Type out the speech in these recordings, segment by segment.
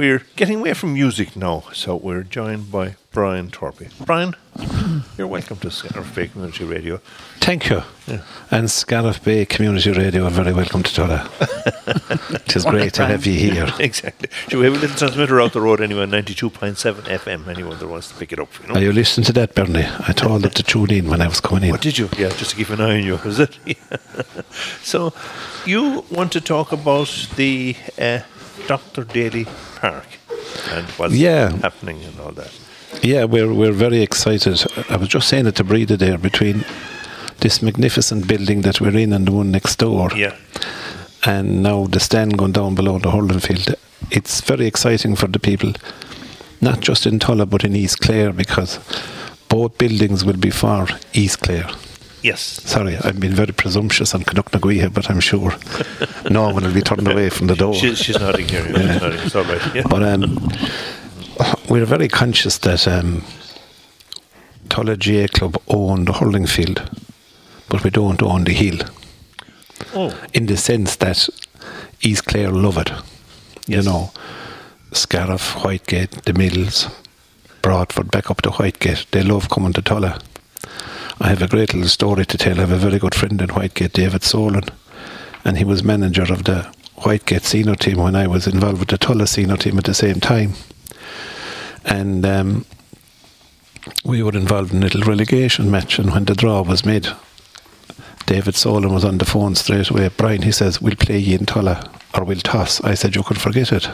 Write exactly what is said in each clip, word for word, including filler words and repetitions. We're getting away from music now, so we're joined by Brian Torpy. Brian, you're welcome to Scariff Bay Community Radio. Thank you. Yeah. And Scariff Bay Community Radio are very welcome to Tulla. It is great to have you here. Exactly. Should we have a little transmitter out the road anyway, ninety-two point seven F M, anyone that wants to pick it up? You know? Are you listening to that, Bernie? I told them to tune in when I was coming in. Oh, did you? Yeah, just to keep an eye on you, was it? Yeah. So, you want to talk about the uh, Doctor Daly Park and what's yeah. happening and all that. Yeah, we're we're very excited. I was just saying it to Breda there, between this magnificent building that we're in and the one next door. Yeah. And now the stand going down below the hurling field. It's very exciting for the people, not just in Tulla but in East Clare, because both buildings will be for East Clare. Yes. Sorry, I've been very presumptuous on Canucknagui here, but I'm sure no one will be turned away from the door. She, she's nodding here. Yeah. She's nodding. It's all right. Yeah. But um, we're very conscious that um, Tulla G A Club own the hurling field, but we don't own the hill. Oh. In the sense that East Clare love it. Yes. You know, Scariff, Whitegate, the Mills, Broadford, back up to Whitegate. They love coming to Tulla. I have a great little story to tell. I have a very good friend in Whitegate, David Solon, and he was manager of the Whitegate senior team when I was involved with the Tulla senior team at the same time. And um, we were involved in a little relegation match, and when the draw was made, David Solon was on the phone straight away. Brian, he says, we'll play you in Tulla, or we'll toss. I said, you could forget it,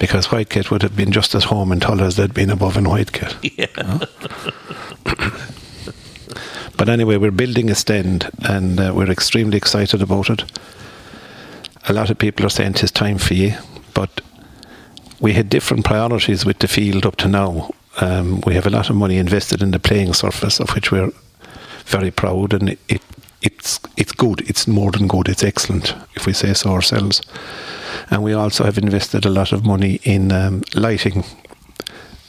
because Whitegate would have been just as home in Tulla as they'd been above in Whitegate. Yeah. Huh? But anyway, we're building a stand, and uh, we're extremely excited about it. A lot of people are saying it's time for you, but we had different priorities with the field up to now. Um, we have a lot of money invested in the playing surface, of which we're very proud, and it, it it's it's good. It's more than good. It's excellent, if we say so ourselves. And we also have invested a lot of money in um, lighting,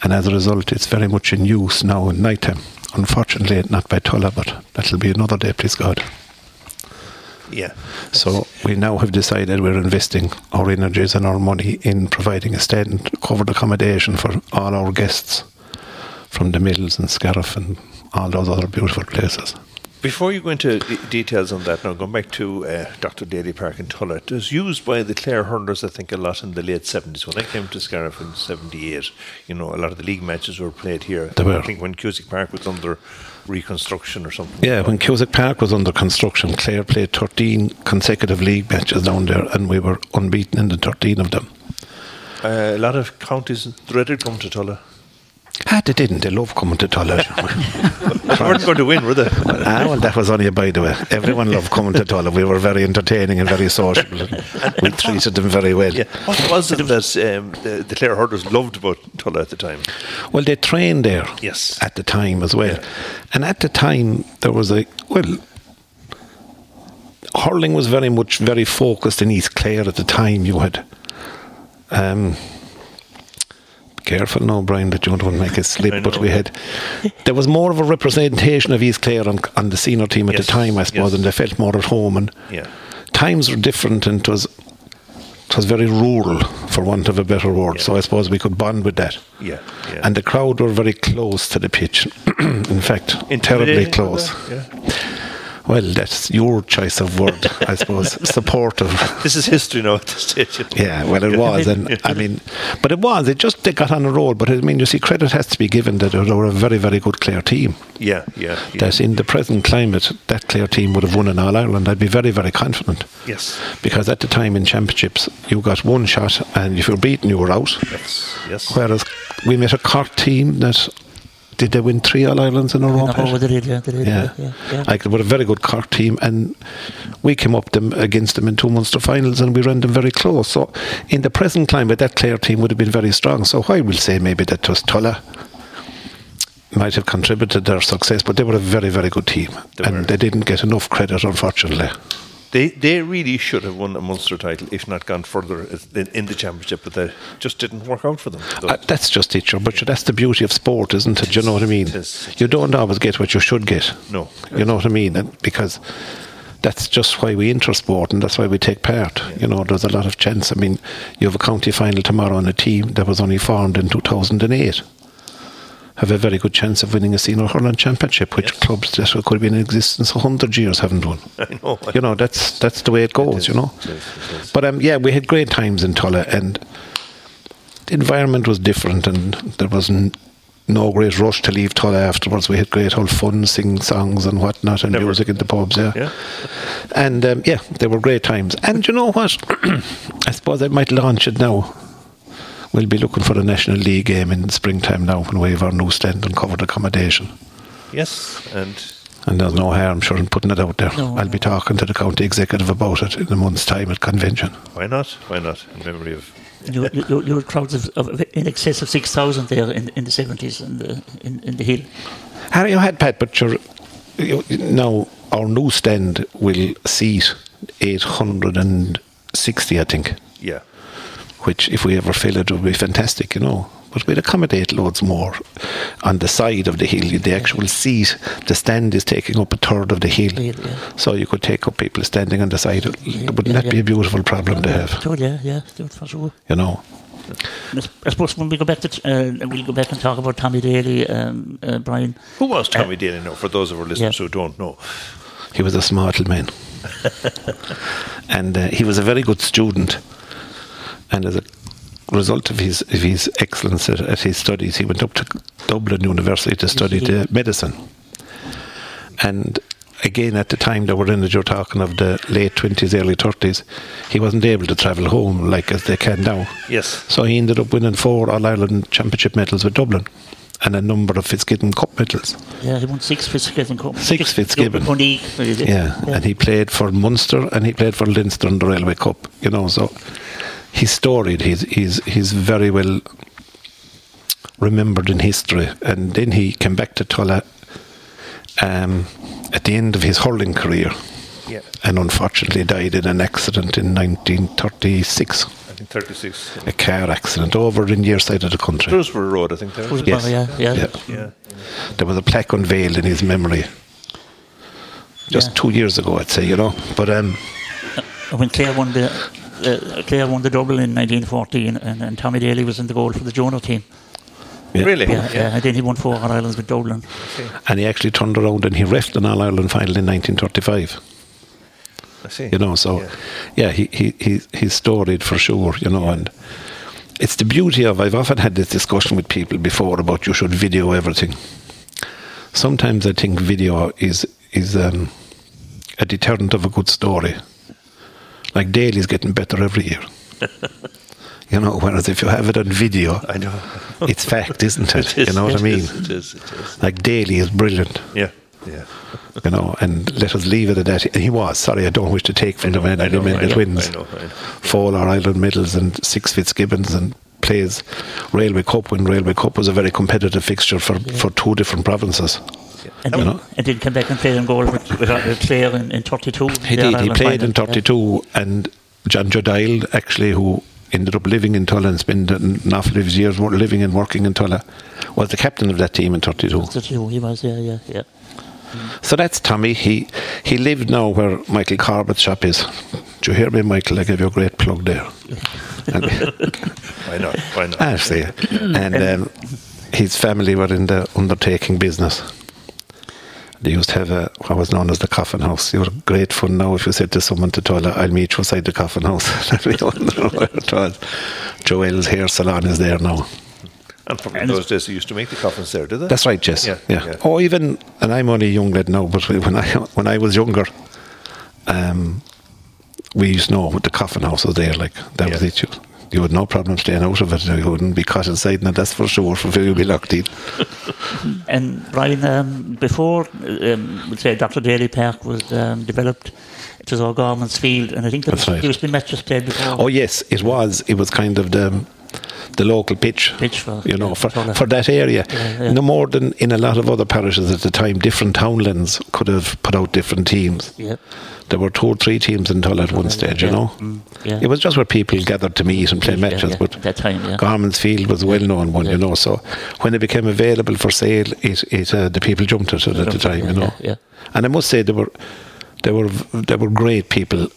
and as a result, it's very much in use now in night time. Unfortunately, not by Tulla, but that'll be another day, please God. Yeah. So we now have decided we're investing our energies and our money in providing a stand, covered accommodation for all our guests from the Mills and Scariff and all those other beautiful places. Before you go into d- details on that, now going back to uh, Doctor Daly Park in Tulla, it was used by the Clare hurlers, I think, a lot in the late seventies. When I came to Scariff in seventy-eight, you know, a lot of the league matches were played here. They were. I think when Cusack Park was under reconstruction or something. Yeah, when Cusack Park was under construction, Clare played thirteen consecutive league matches down there, and we were unbeaten in the thirteen of them. Uh, a lot of counties dreaded coming to Tulla. Ah, they didn't. They love coming to Tulla. They weren't going to win, were they? Ah, well, that was only a by the way. Everyone loved coming to Tulla. We were very entertaining and very sociable. And we treated them very well. Yeah. What was it that um, the, the Clare hurlers loved about Tulla at the time? Well, they trained there. Yes. At the time as well. Yeah. And at the time, there was a... Well, hurling was very much very focused in East Clare at the time. You had... Um, Careful now, Brian, that you don't want to make a slip, but we had, there was more of a representation of East Clare on, on the senior team at yes, the time, I suppose, yes. and they felt more at home. And yeah. times were different, and it was, it was very rural, for want of a better word, yeah. so I suppose we could bond with that. Yeah, yeah. And the crowd were very close to the pitch, in fact, terribly close. Well, that's your choice of word, I suppose. Supportive. This is history now at this stage. Yeah, well, it was. And I mean, but it was. It just they got on a roll. But I mean, you see, credit has to be given that they were a very, very good Clare team. Yeah, yeah. yeah. That in the present climate, that Clare team would have won in All-Ireland. I'd be very, very confident. Yes. Because at the time in championships, you got one shot, and if you were beaten, you were out. Yes, yes. Whereas we met a Cork team that... Did they win three All-Irelands in a row? No, they did, yeah. They did, yeah. yeah, yeah. Like, they were a very good Cork team, and we came up them against them in two Munster finals, and we ran them very close. So, in the present climate, that Clare team would have been very strong. So, I will say maybe that Tulla might have contributed their success, but they were a very, very good team, they and were. They didn't get enough credit, unfortunately. They they really should have won a Munster title, if not gone further in the championship, but that just didn't work out for them. Uh, that's just it, sure. But that's the beauty of sport, isn't it? Do you know what I mean? You don't always get what you should get. No. You know what I mean? And because that's just why we enter sport, and that's why we take part. You know, there's a lot of chance. I mean, you have a county final tomorrow on a team that was only formed in two thousand eight. Have a very good chance of winning a senior hurling championship, which yes. clubs that could have been in existence a hundred years haven't won. I know. You know, that's that's the way it goes. It is, you know. It is, it is. But um, yeah, we had great times in Tulla, and the environment was different, and there was n- no great rush to leave Tulla afterwards. We had great old fun, sing songs and whatnot, and Never. music in the pubs. Yeah, yeah. And um, yeah, they were great times. And you know what? I suppose I might launch it now. We'll be looking for the National League game in springtime now when we have our new stand and covered accommodation. Yes, and... And there's no harm, sure, in putting it out there. No, I'll no. be talking to the county executive about it in a month's time at convention. Why not? Why not? In memory of... You, you, you had crowds of, of in excess of six thousand there in, in the seventies and in, in, in the hill. Harry, you had, Pat, but you now our new stand will seat eight hundred sixty, I think. Yeah. Which, if we ever fill it, would be fantastic, you know. But we'd accommodate loads more on the side of the hill. The actual seat, the stand is taking up a third of the hill. Yeah, yeah. So you could take up people standing on the side. Yeah, Wouldn't yeah, that yeah. be a beautiful problem yeah, to have? Sure, yeah, yeah, for sure. You know. I suppose when we go back to, uh, we'll go back and talk about Tommy Daly, um, uh, Brian. Who was Tommy uh, Daly now, for those of our listeners yeah. who don't know? He was a smart little man. And uh, he was a very good student. And as a result of his of his excellence at, at his studies, he went up to Dublin University to study yes, the medicine. And again, at the time that we're in, as you're talking of the late twenties, early thirties, he wasn't able to travel home like as they can now. Yes. So he ended up winning four All-Ireland Championship medals with Dublin. And a number of Fitzgibbon Cup medals. Yeah, he won six Fitzgibbon Cup. Six Fitzgibbon. Yeah, yeah, and he played for Munster and he played for Leinster in the Railway Cup. You know, so he's storied. He's he's he's very well remembered in history. And then he came back to Tulla um, at the end of his hurling career. Yeah. And unfortunately died in an accident in nineteen thirty-six. thirty-six. A car accident over in your side of the country. Bruceburg Road, I think. There was yes. yeah, yeah. Yeah. Yeah. There was a plaque unveiled in his memory just yeah. two years ago, I'd say, you know. But um, when Clare won the uh, Clare won the double in nineteen fourteen, and, and Tommy Daly was in the goal for the Jonah team. Yeah. Really? Yeah, yeah. yeah. And then he won four All Irelands with Dublin. Okay. And he actually turned around and he refed an All Ireland final in nineteen thirty-five. I see. You know, so yeah, yeah he, he, he he's storied for sure, you know, yeah. And it's the beauty of, I've often had this discussion with people before about you should video everything. Sometimes I think video is is um, a deterrent of a good story. Like Daly's getting better every year. You know, whereas if you have it on video, I know. It's fact, isn't it? It is, you know what I mean? Is, it is, it is. Like Daly is brilliant. Yeah. Yeah. You know, and let us leave it at that. He was, sorry, I don't wish to take from the man that wins four All Ireland medals and six Fitzgibbons and plays Railway Cup when Railway Cup was a very competitive fixture for, yeah. for two different provinces. Yeah. And, you know? And did come back and play in goal with, with, with Clare in, in thirty-two. He did, Ireland he played in thirty-two, yeah. And John Jodyle, actually, who ended up living in Tulla and spent an awful of his years living and working in Tulla, was the captain of that team in thirty-two. thirty-two, he was, yeah, yeah, yeah. So that's Tommy. He he lived now where Michael Corbett's shop is. Do you hear me, Michael? I give you a great plug there. Why not? Why not? I see. And um, his family were in the undertaking business. They used to have a, what was known as the coffin house. You were great fun now if you said to someone to Tulla, I'll meet you outside the coffin house. We don't know where it was. Joel's hair salon is there now. And from and those days, they used to make the coffins there, did they? That's right, Jess. Yeah, yeah. yeah. Or even, and I'm only a young lad now, but when I when I was younger, um, we used to know what the coffin house was there. Like that yeah. was it. You, you had no problem staying out of it. You wouldn't be caught inside, and that's for sure. For you'd be locked in. And Brian, um, before um, we'd say Doctor Daly Park was um, developed. It was O'Gorman's field, and I think that was, right. It was the matches played before. Oh yes, it was. It was kind of the. the local pitch, pitch for, you know, yeah, for, for that area. Yeah, yeah. No more than in a lot of other parishes at the time, different townlands could have put out different teams. Yeah. There were two or three teams in Tulla at one stage, yeah. you know. Mm, yeah. It was just where people gathered to meet and play yeah, matches, yeah, but that time, yeah. Garman's Field was a well-known one, yeah. you know. So when it became available for sale, it, it uh, the people jumped at it at the time, yeah, you know. Yeah, yeah. And I must say, there were They were they were great people.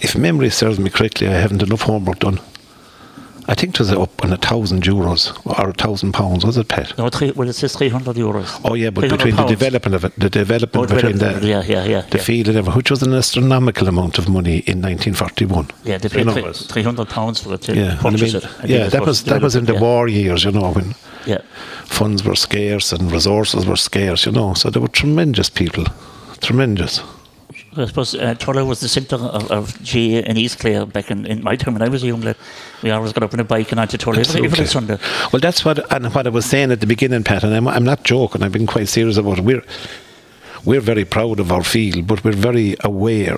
If memory serves me correctly, I haven't enough homework done. I think it was up on a thousand euros or a thousand pounds, was it, Pat? No, three, well, it says three hundred euros. Oh yeah, but between pounds. the development of it, the development oh, between development, the yeah, yeah, yeah, the yeah. field and everything, which was an astronomical amount of money in nineteen forty-one. Yeah, they paid three, three hundred pounds for it to yeah. purchase I mean, it. Yeah, that was that was in the yeah. war years, you know, when yeah. funds were scarce and resources were scarce, you know. So they were tremendous people, tremendous. I suppose uh, Tulla was the centre of, of G A in East Clare back in, in my time when I was a young lad. We always got up on a bike and out to Tulla every, every Sunday. Well, that's what and what I was saying at the beginning, Pat, and I'm, I'm not joking. I've been quite serious about it. We're, we're very proud of our field, but we're very aware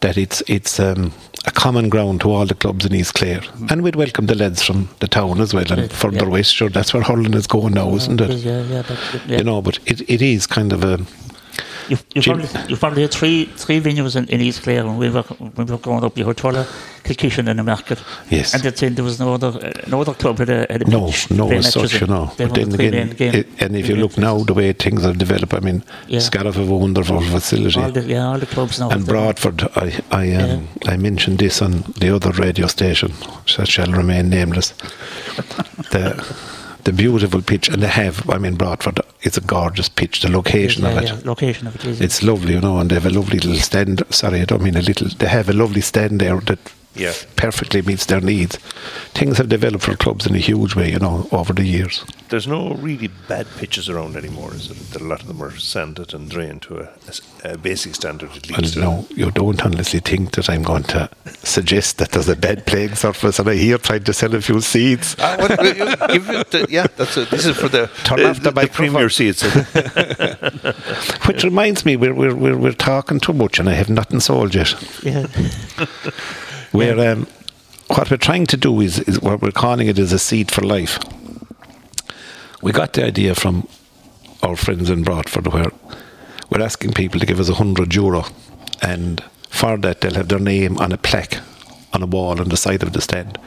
that it's it's um, a common ground to all the clubs in East Clare. Mm. And we'd welcome the lads from the town as well, and yeah, further yeah. west. Sure, that's where Holland is going now, yeah, isn't it? Is, yeah, yeah, but, yeah. You know, but it, it is kind of a... You've, you've, probably, you've probably had three three venues in, in East Clare when we were when we were growing up. You had Tulla, Kilkishan and the Market. Yes. And that's it. There was no other uh, no other club had a, had a no pitch, no as such, you know. But then again, it, and if you look now the way things have developed, I mean, yeah. Scariff have a wonderful facility. All the, yeah, all the clubs now. And Broadford, I I, um, yeah. I mentioned this on the other radio station that shall remain nameless. the, The beautiful pitch, and they have, I mean, Broadford, it's a gorgeous pitch, the location yeah, of it. Yeah, location of it is. It's lovely, you know, and they have a lovely little stand, sorry, I don't mean a little, they have a lovely stand there that yeah. perfectly meets their needs. Things have developed for clubs in a huge way, you know, over the years. There's no really bad pitches around anymore, is there? A lot of them are sanded and drained to a, a, a basic standard, at least. And no, you don't honestly think that I'm going to suggest that there's a bad playing surface, and I hear trying to sell a few seats. Ah, what, you, give it the, yeah, that's a, this is for the turn uh, off the, the, the premier seats. Which reminds me, we're, we're we're we're talking too much, and I have nothing sold yet. Yeah. Where um, what we're trying to do is, is what we're calling it is a seed for life. We got the idea from our friends in Broadford, where we're asking people to give us a hundred euro, and for that they'll have their name on a plaque on a wall on the side of the stand.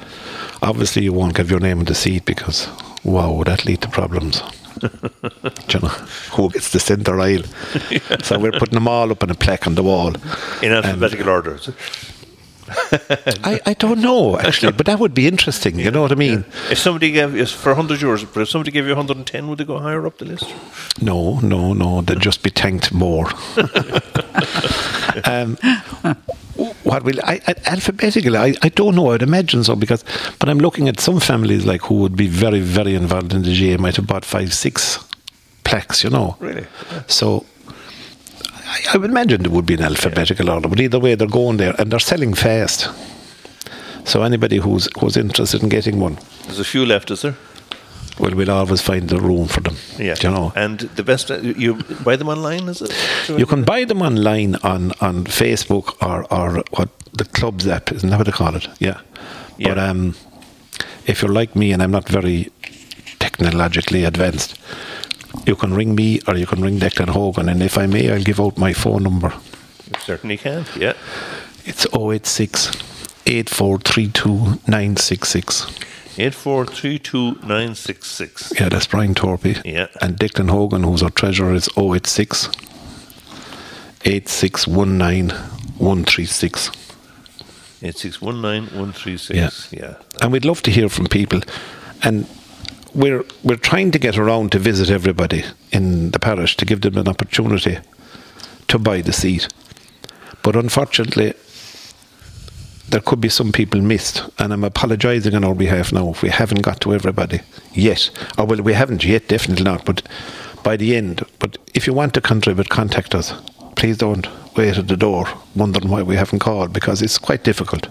Obviously, you won't give your name on the seat because wow, that lead to problems. You know, who gets the centre aisle? So we're putting them all up on a plaque on the wall in alphabetical order. I, I don't know actually, but that would be interesting. You yeah, know what I mean? Yeah. If somebody gave you for one hundred euros, but if somebody gave you one hundred ten, would they go higher up the list? No, no, no. They'd just be tanked more. um, what will I, I alphabetically? I, I don't know. I'd imagine so because, but I'm looking at some families like who would be very, very involved in the G A might have bought five, six plaques. You know, really. Yeah. So. I would imagine it would be an alphabetical yeah. order, but either way, they're going there and they're selling fast. So anybody who's who's interested in getting one, there's a few left, is there? Well, we'll always find the room for them. Yeah, you know. And the best, you buy them online, is it? You can buy them online on, on Facebook or or what the club's app, isn't that what they call it? Yeah. yeah. But um, if you're like me and I'm not very technologically advanced. You can ring me or you can ring Declan Hogan, and if I may, I'll give out my phone number. You certainly can, yeah. It's oh eight six, eight four three two, nine six six. eight four three two, nine six six. Yeah, that's Brian Torpy. Yeah. And Declan Hogan, who's our treasurer, is oh eight six, eight six one nine, one three six. eight six one nine, one three six, yeah. yeah. And we'd love to hear from people. And... We're we're trying to get around to visit everybody in the parish to give them an opportunity to buy the seat. But unfortunately, there could be some people missed. And I'm apologising on our behalf now if we haven't got to everybody yet. Or well, we haven't yet, definitely not, but by the end. But if you want to contribute, contact us. Please don't wait at the door wondering why we haven't called, because it's quite difficult.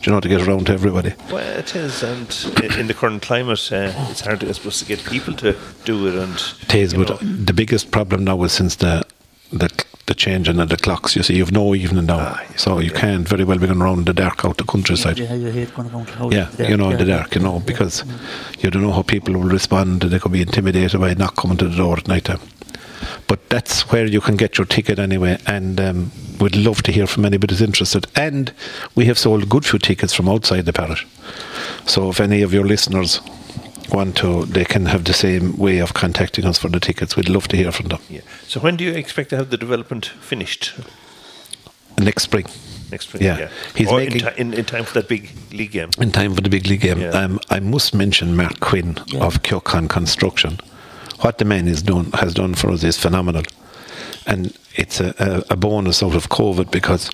Do you know, to get around to everybody? Well, it is, and in the current climate, uh, it's hard, I suppose, to get people to do it. And it is, but know. The biggest problem now is since the the, the changing of the clocks. You see, you've no evening now, ah, yes, so you yeah. can't very well be going around in the dark out the countryside. Yeah, you hate going around the house. Yeah, you know, in the dark, you know, because yeah. you don't know how people will respond. They could be intimidated by not coming to the door at night time. But that's where you can get your ticket anyway, and um, we'd love to hear from anybody who's interested. And we have sold a good few tickets from outside the parish. So if any of your listeners want to, they can have the same way of contacting us for the tickets. We'd love to hear from them. Yeah. So when do you expect to have the development finished? Next spring. Next spring, yeah. yeah. He's or making in, t- in, in time for that big league game. In time for the big league game. Yeah. Um, I must mention Mark Quinn yeah. of Kyocon Construction. What the man has done, has done for us is phenomenal. And it's a, a, a bonus out of COVID, because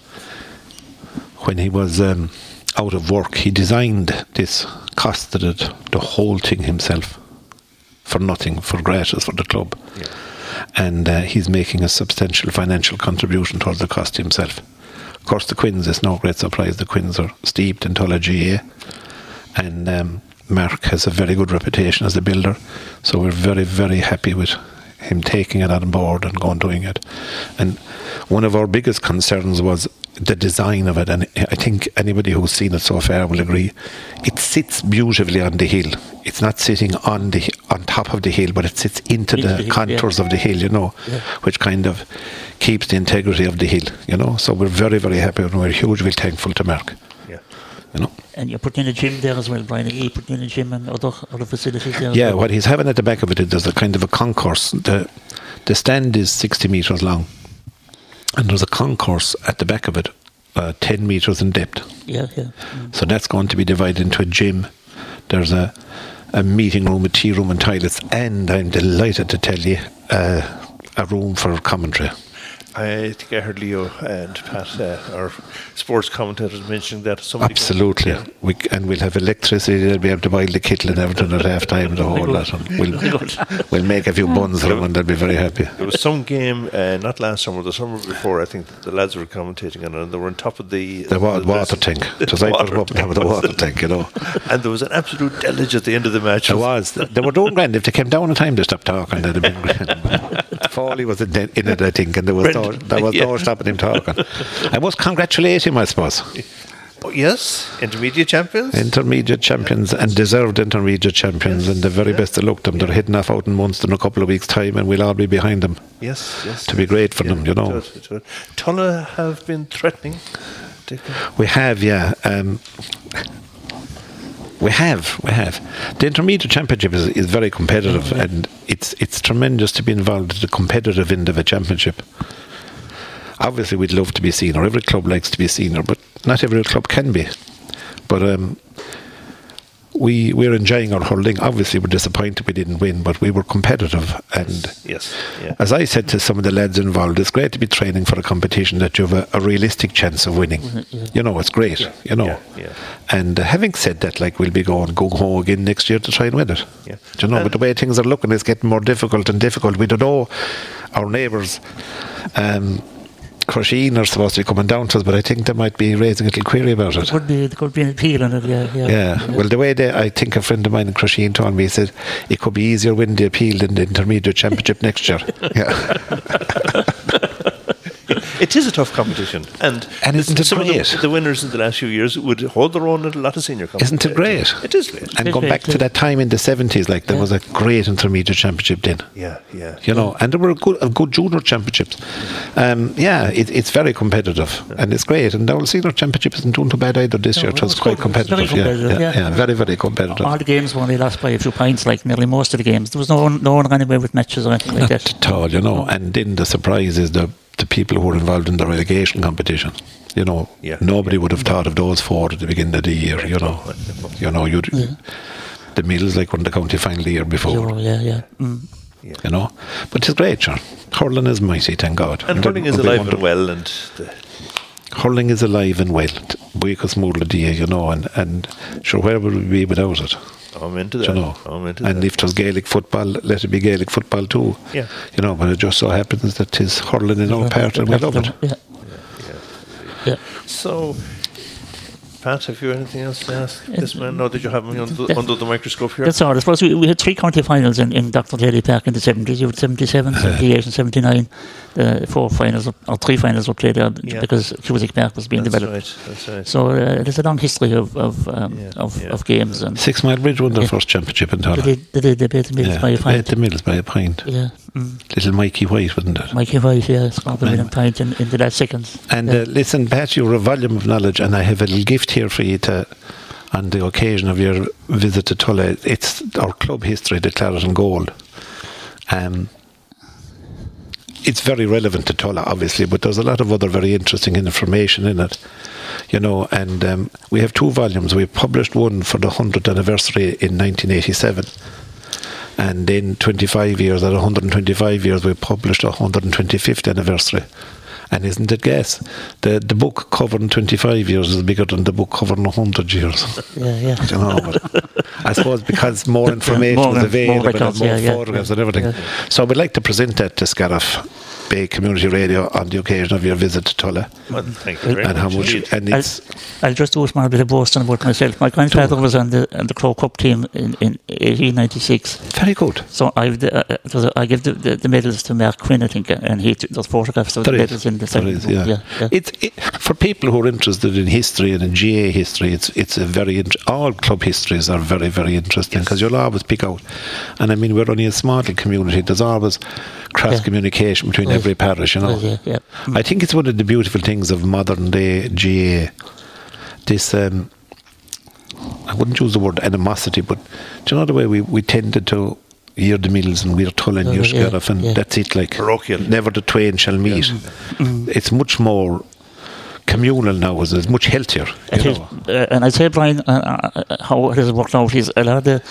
when he was um, out of work, he designed this, costed it, the whole thing himself, for nothing, for gratis, for the club. Yeah. And uh, he's making a substantial financial contribution towards the cost himself. Of course, the Quins, it's no great surprise, the Quins are steeped in Tulla G A, and um, Mark has a very good reputation as a builder, so we're very, very happy with him taking it on board and going doing it. And one of our biggest concerns was the design of it, and I think anybody who's seen it so far will agree, it sits beautifully on the hill. It's not sitting on the on top of the hill, but it sits into, into the, the hill, contours yeah. of the hill, you know, yeah. which kind of keeps the integrity of the hill, you know. So we're very, very happy, and we're hugely thankful to Mark. Yeah. You know. And you're putting a gym there as well, Brian. You're putting in a gym and other, other facilities there. Yeah, well. What he's having at the back of it is there's a kind of a concourse. The the stand is sixty metres long, and there's a concourse at the back of it, uh, ten metres in depth. Yeah, yeah. Mm. So that's going to be divided into a gym. There's a, a meeting room, a tea room and toilets, and I'm delighted to tell you, uh, a room for commentary. I think I heard Leo and Pat, uh, our sports commentators, mentioning that. Absolutely. Can, yeah. we, and we'll have electricity, they'll be able to boil the kettle and everything at half time, the whole lot. We'll, we'll make a few buns for them and they'll be very happy. There was some game, uh, not last summer, the summer before, I think the lads were commentating on it, and they were on top of the... The, wa- the water tank. It was like water, up on top of the water tank, you know. And there was an absolute deluge at the end of the match. There was. They were doing grand. If they came down in time, they stopped talking. They'd have been grand. Foley was in it, I think, and there was no, there was yeah. no stopping him talking. I must congratulate him, I suppose. Oh, yes, intermediate champions. Intermediate champions, yeah. and deserved intermediate champions, yes. and the very yeah. best of luck to them. Yeah. They're heading off out in Munster in a couple of weeks' time, and we'll all be behind them. Yes, yes. To be great for yeah, them, you know. It would, it would. Tulla have been threatening. We have, yeah. Um, We have, we have. The Intermediate Championship is, is very competitive, mm-hmm. and it's it's tremendous to be involved at the competitive end of a championship. Obviously, we'd love to be senior. Every club likes to be senior, but not every club can be. But um, we we're enjoying our holding. Obviously, we're disappointed we didn't win, but we were competitive. And yes, yeah. as I said to some of the lads involved, it's great to be training for a competition that you have a, a realistic chance of winning. Mm-hmm, yeah. You know, it's great. Yeah. You know. Yeah, yeah. And uh, having said that, like, we'll be going gung ho again next year to try and win it. Yeah. Do you know? And but the way things are looking, it's getting more difficult and difficult. We don't know. Our neighbours, um, Crosheen, are supposed to be coming down to us, but I think they might be raising a little query about it. There could be, there could be an appeal on it, yeah. Yeah, yeah. well, the way they, I think a friend of mine in Crosheen told me, he said, it could be easier winning the appeal than the Intermediate Championship next year. Yeah. It is a tough competition, and, and isn't it some great? Of the, the winners in the last few years would hold their own at a lot of senior competition. Isn't it great? It is great. And going back to that time in the seventies, like, there yeah. was a great Intermediate Championship then. Yeah, yeah. You know, and there were good, good junior championships. Yeah, um, yeah it, it's very competitive, yeah. and it's great. And the old senior championship isn't doing too bad either this no, year. It was quite competitive. Very competitive, yeah, yeah, yeah. yeah. Very, very competitive. All the games were only lost by a few points, like nearly most of the games. There was no one, no one ran away with matches or anything Not like that. Not at all, you know. And then the surprise is the the people who were involved in the relegation competition, you know, yeah, nobody yeah. would have thought of those four at the beginning of the year, you know, you know, you'd yeah. the Mills, like, won the county final the year before, sure, yeah, yeah. Mm. yeah, you know, but it's great, John. Hurling is mighty, thank God, and, and hurling is alive and well, and the hurling is alive and well, weakest mood of the year, you know, and and sure, where would we be without it? I'm into that. You know? I'm into and that. If there's Gaelic football, let it be Gaelic football too. Yeah. You know, but it just so happens that it's hurling in our part, and we love it. Yeah. Yeah. yeah. So, Pat, have you anything else to ask uh, this man? No, did you have me under, uh, under the microscope here? That's all. I suppose we, we had three county finals in, in Doctor Daly Park in the seventies. You had seventy-seven, seventy-eight, and seventy-nine. Uh, four finals up, or three finals were played out yeah. because Cusack Park was being that's developed. Right, that's right. So uh, there's a long history of of um, yeah, of, yeah. of games. And Six Mile Bridge won their yeah. first championship in Tulla. They did. They beat the Mills yeah, by a pint. They beat the Mills by a pint. Yeah. Mm. Little Mikey White, wasn't it? Mikey White, yeah, scored a winning pint in, in the last seconds. And yeah. uh, listen, Pat, you're a volume of knowledge, and I have a little gift here for you to on the occasion of your visit to Tulla, it's our club history, the claret and gold. Um, it's very relevant to Tulla, obviously, but there's a lot of other very interesting information in it, you know. And um, we have two volumes. We published one for the hundredth anniversary in nineteen eighty-seven, and in twenty-five years, at one hundred twenty-five years, we published a one hundred twenty-fifth anniversary. And isn't it gas? The the book covering twenty-five years is bigger than the book covering one hundred years. Yeah, yeah. You know, but I suppose because more information more, is available, more records, and more yeah, photographs yeah. and everything. Yeah. So we'd like to present that to Scariff Bay Community Radio on the occasion of your visit to Tulla. Well, thank you very and much. How much and it's I'll, I'll just do a small bit of boasting about myself. My grandfather was on the on the Crow Cup team in, in eighteen ninety-six. Very good. So I've the, uh, I give the, the, the medals to Mark Quinn, I think, and he took those photographs of there the medals in. Is, yeah. Yeah, yeah. It's, it, for people who are interested in history and in G A history, it's it's a very int- all club histories are very, very interesting, because yes. you'll always pick out. And I mean, we're only a small community. There's always cross yeah. communication between right. every parish, you know. Right, yeah, yeah. I think it's one of the beautiful things of modern day G A. This um, I wouldn't use the word animosity, but do you know the way we, we tended to. You're the Mills and we're Tulla and you're Scariff, and yeah. that's it, like parochial. Never the twain shall meet. Yeah. Mm. It's much more communal now, it's it? much healthier. It is, uh, and I'd say, Brian, uh, uh, how it has worked out is a lot of the,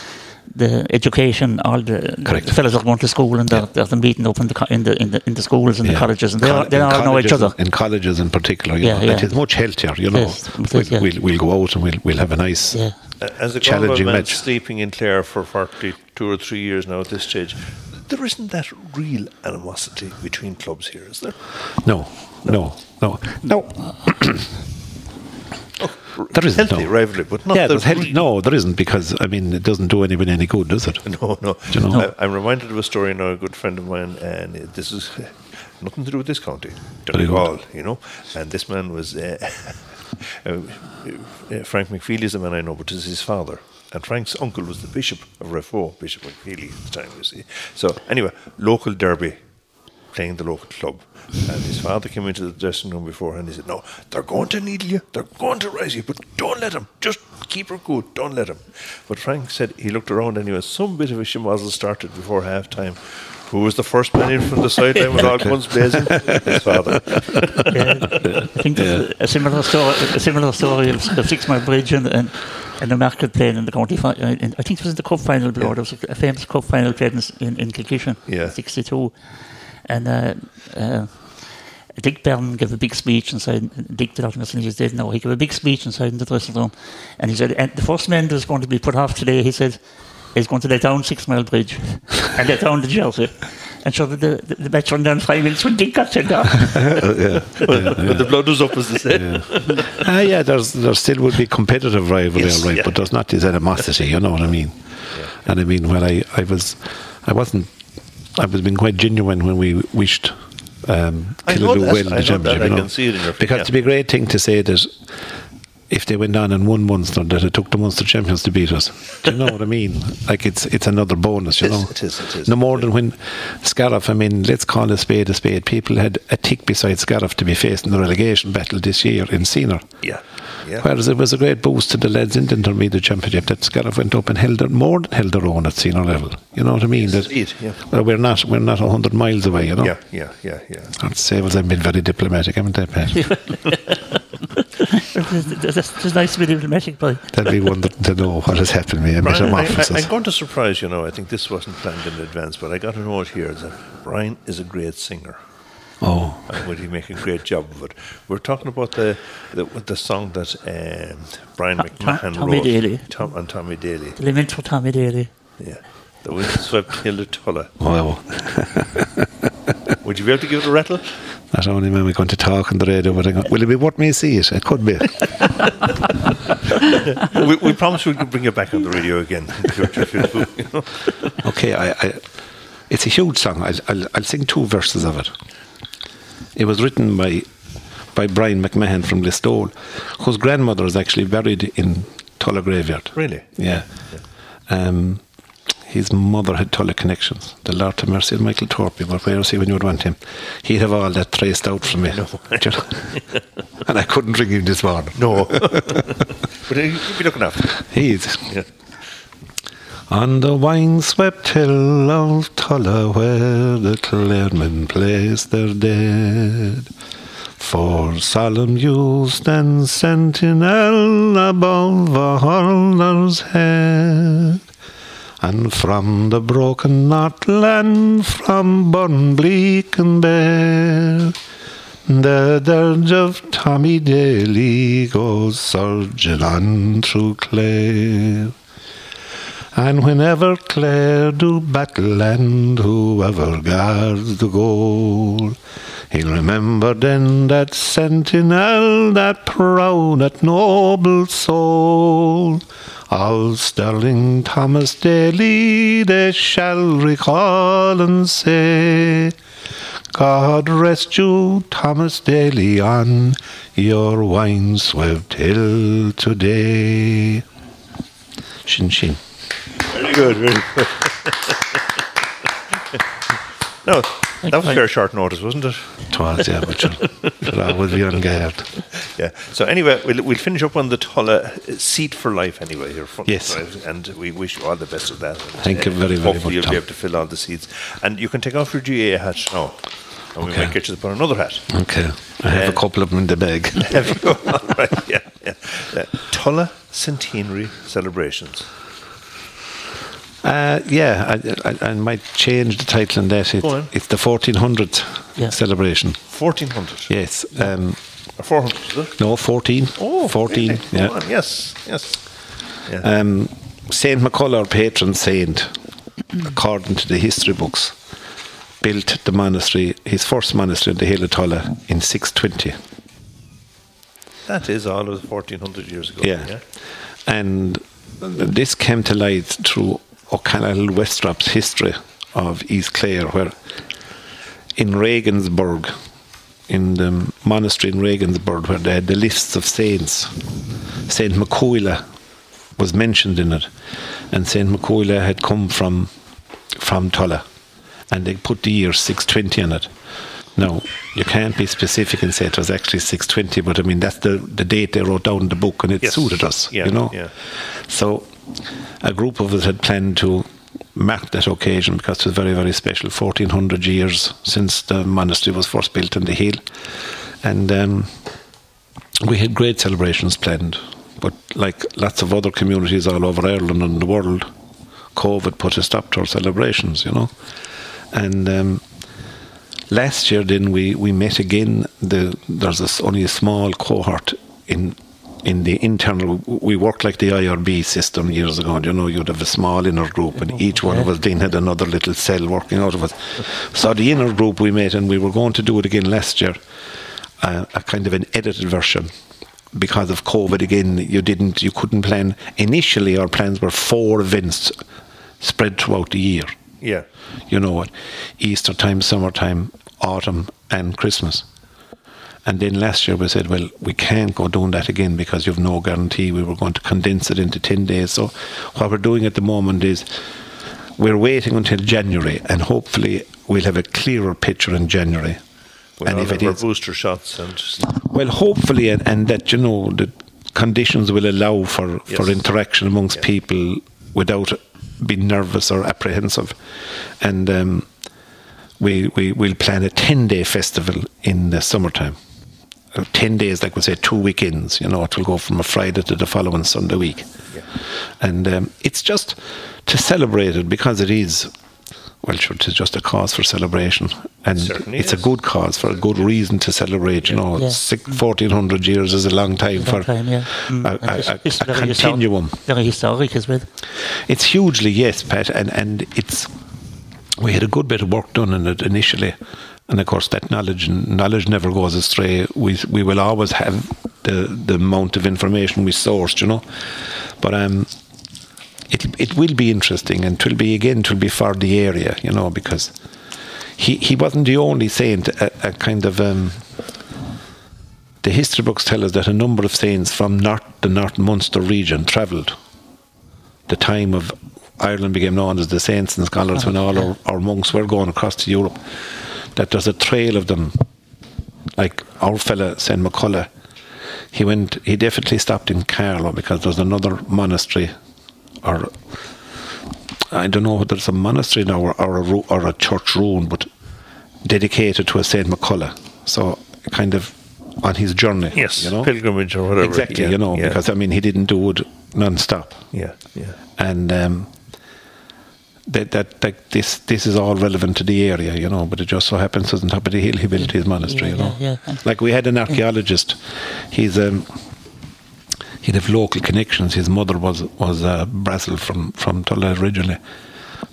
the education, all the, the fellas that going to school and yeah. they're, they're meeting up in the, co- in, the, in, the, in the schools and yeah. the colleges, and they, Co- are, they all know each other. In colleges in particular, you yeah, know, yeah. it is much healthier, you know. Yes, we'll, is, yeah. we'll, we'll go out and we'll, we'll have a nice yeah. As a challenging man match. Sleeping in Clare for forty-two or three years now at this stage, there isn't that real animosity between clubs here, is there? No, no, no, no. no. oh, there isn't healthy no. rivalry, but not yeah, the healthy, no, there isn't, because I mean it doesn't do anybody any good, does it? No, no. Do you know? no. I, I'm reminded of a story now. A good friend of mine, and this is nothing to do with this county, all, you know. And this man was. Uh, Uh, uh, Frank McFeely is the man I know, but it's his father. And Frank's uncle was the Bishop of Raphoe, Bishop McFeely at the time, you see. So, anyway, local derby, playing the local club. And his father came into the dressing room beforehand. He said, no, they're going to needle you, they're going to rise you, but don't let them. Just keep her cool, don't let them. But Frank said, he looked around anyway, some bit of a shemozzle started before half time. Who was the first man in from the sideline with all guns blazing? His father. Yeah, I think there's yeah. a similar story, a similar story of, of Six Mile Bridge and, and, and the Market playing in the county. Fi- in, I think it was in the cup final, yeah. there was a famous cup final played in, in Kilkishan, yeah. sixty-two. And uh, uh, Dick Byrne gave a big speech inside, Dick did not miss his dead now, he gave a big speech inside in the dressing room. And he said, and the first man that's going to be put off today, he said, he's going to let down Six Mile Bridge and let down the jersey. And so the, the, the match went down five minutes when Dick got sent off. yeah, yeah, yeah. But the blood was up, as they said. Yeah, ah, yeah there's, there still would be competitive rivalry, yes, all right, yeah. but there's not this animosity, you know what I mean? Yeah. And I mean, well, I, I was, I wasn't, I was being quite genuine when we wished um, Killaloe well in the championship. I you know? can see it in your Because yeah. it'd be a great thing to say that if they went on and won Munster, that it took the Munster champions to beat us. Do you know what I mean? Like, it's it's another bonus, you it is, know? It is, it is. No more than when Scariff, I mean, let's call a spade a spade. People had a tick beside Scariff to be facing the relegation battle this year in Senior. Yeah. yeah. Whereas it was a great boost to the lads in the intermediate championship that Scariff went up and held their, more than held their own at Senior level. You know what I mean? That it, yeah. Well, we're not we're not one hundred miles away, you know? Yeah, yeah, yeah, yeah. I'd say, well, I've been very diplomatic, haven't I, Pat? That's just nice to be diplomatic, buddy. That'd be wonderful to know what has happened to me. Brian, I, I, I'm going to surprise you now. I think this wasn't planned in advance, but I got a note here that Brian is a great singer. Oh. And would he make a great job of it? We're talking about the the, the song that um, Brian Ta- McMahon Ta- Tommy wrote. Daly. Tom, and Tommy Daly. The lament for Tommy Daly. Yeah. The wind swept hill to Tulla. Wow. Would you be able to give it a rattle? Not only when we're going to talk on the radio, but will it be what me see it? It could be. we, we promise we'll bring it back on the radio again. okay, I, I, it's a huge song. I'll, I'll, I'll sing two verses of it. It was written by by Brian McMahon from Listowel, whose grandmother is actually buried in Tulla Graveyard. Really? Yeah. yeah. Um, His mother had Tulla connections. The Lord to mercy of Michael Torpy, but where was he when you would want him? He'd have all that traced out from me. No. And I couldn't ring him this morning. No. But he'd be looking up. He is. Yeah. On the wine-swept hill of Tulla, where the Claremen placed their dead, for solemn you stand sentinel above a hurler's head. And from the broken knotland, from Burn Bleak and Bare, the dirge of Tommy Daly goes surging on through Clare. And whenever Clare do battle and whoever guards the goal, he'll remember then that sentinel, that proud, that noble soul. All Sterling Thomas Daly they shall recall and say, God rest you, Thomas Daly, on your wine-swept hill today. Shin shin. Very good, very good. No, that was fair short notice, wasn't it? It was, yeah, but sure, I would be on guard. Yeah, so anyway, we'll, we'll finish up on the Tulla Seat for Life anyway here. Yes. Life, and we wish you all the best of that. Thank and, you very, very much. Hopefully you'll be able to fill all the seats. And you can take off your G A A hat now. And we okay. might get you to put on another hat. Okay. I have uh, a couple of them in the bag. Have you? All right, yeah, yeah. Uh, Tulla Centenary Celebrations. Uh, yeah, I, I, I might change the title on that. It, Go on. It's the fourteen hundredth yeah. celebration. fourteen hundred? Yes. Um, or four hundred? No, fourteen. Oh, fourteen. Really? Yeah. Go on. Yes, yes. Yeah. Um, Saint McCullough, our patron saint, according to the history books, built the monastery, his first monastery on the hill of Tulla in six twenty. That is all of fourteen hundred years ago. Yeah. yeah. And this came to light through O'Connell Westrop's history of East Clare, where in Regensburg, in the monastery in Regensburg, where they had the lists of saints, Saint McCullough was mentioned in it, and Saint MacCreiche had come from from Tulla, and they put the year six twenty on it. Now, you can't be specific and say it was actually six twenty, but I mean that's the, the date they wrote down in the book, and it yes. suited us, yeah, you know. Yeah. So a group of us had planned to mark that occasion because it was very, very special. fourteen hundred years since the monastery was first built on the hill. And um, we had great celebrations planned. But like lots of other communities all over Ireland and the world, COVID put a stop to our celebrations, you know. And um, last year then we, we met again. The, there's this, only a small cohort in in the internal, we worked like the I R B system years ago, you know, you'd have a small inner group and each one of us then had another little cell working out of us. So the inner group we made, and we were going to do it again last year, uh, a kind of an edited version. Because of COVID again, you didn't, you couldn't plan. Initially our plans were four events spread throughout the year. Yeah. You know what, Easter time, summertime, autumn and Christmas. And then last year we said, well, we can't go doing that again because you've no guarantee. We were going to condense it into ten days. So what we're doing at the moment is we're waiting until January, and hopefully we'll have a clearer picture in January. With and all if it is booster shots and well, hopefully, and, and that, you know, the conditions will allow for, yes. for interaction amongst yeah. people without being nervous or apprehensive, and um, we we will plan a ten-day festival in the summertime. ten days, like we say, two weekends, you know, it will go from a Friday to the following Sunday week. Yeah. And um, it's just to celebrate it, because it is, well, sure, it's just a cause for celebration. And Certainly it's is. a good cause for a good reason to celebrate, you yeah. know, yeah. six, fourteen hundred years is a long time a long for time, yeah. a, a, it's, it's a, a very continuum. Histor- very historic as well. It's hugely, yes, Pat, and, and it's, we had a good bit of work done in it initially. And of course, that knowledge knowledge never goes astray. We we will always have the, the amount of information we sourced, you know. But um, it it will be interesting, and it will be again, it will be for the area, you know, because he, he wasn't the only saint. A, a kind of um, the history books tell us that a number of saints from north the North Munster region travelled. The time of Ireland became known as the saints and scholars, when all our, our monks were going across to Europe, that there's a trail of them. Like our fella Saint McCullough, he went, he definitely stopped in Carlow, because there's another monastery, or I don't know whether it's a monastery now or, or, a, or a church ruin, but dedicated to a Saint MacCullough. So kind of on his journey, yes, you know? Pilgrimage or whatever. Exactly, yeah, you know, yeah. Because I mean he didn't do it non-stop. Yeah, yeah. And um, that that that this this is all relevant to the area, you know. But it just so happens that on top of the hill he built his monastery, yeah, you know. Yeah, yeah. Like we had an archaeologist. He's um. He'd have local connections. His mother was was uh, Brassel from, from Tulla originally.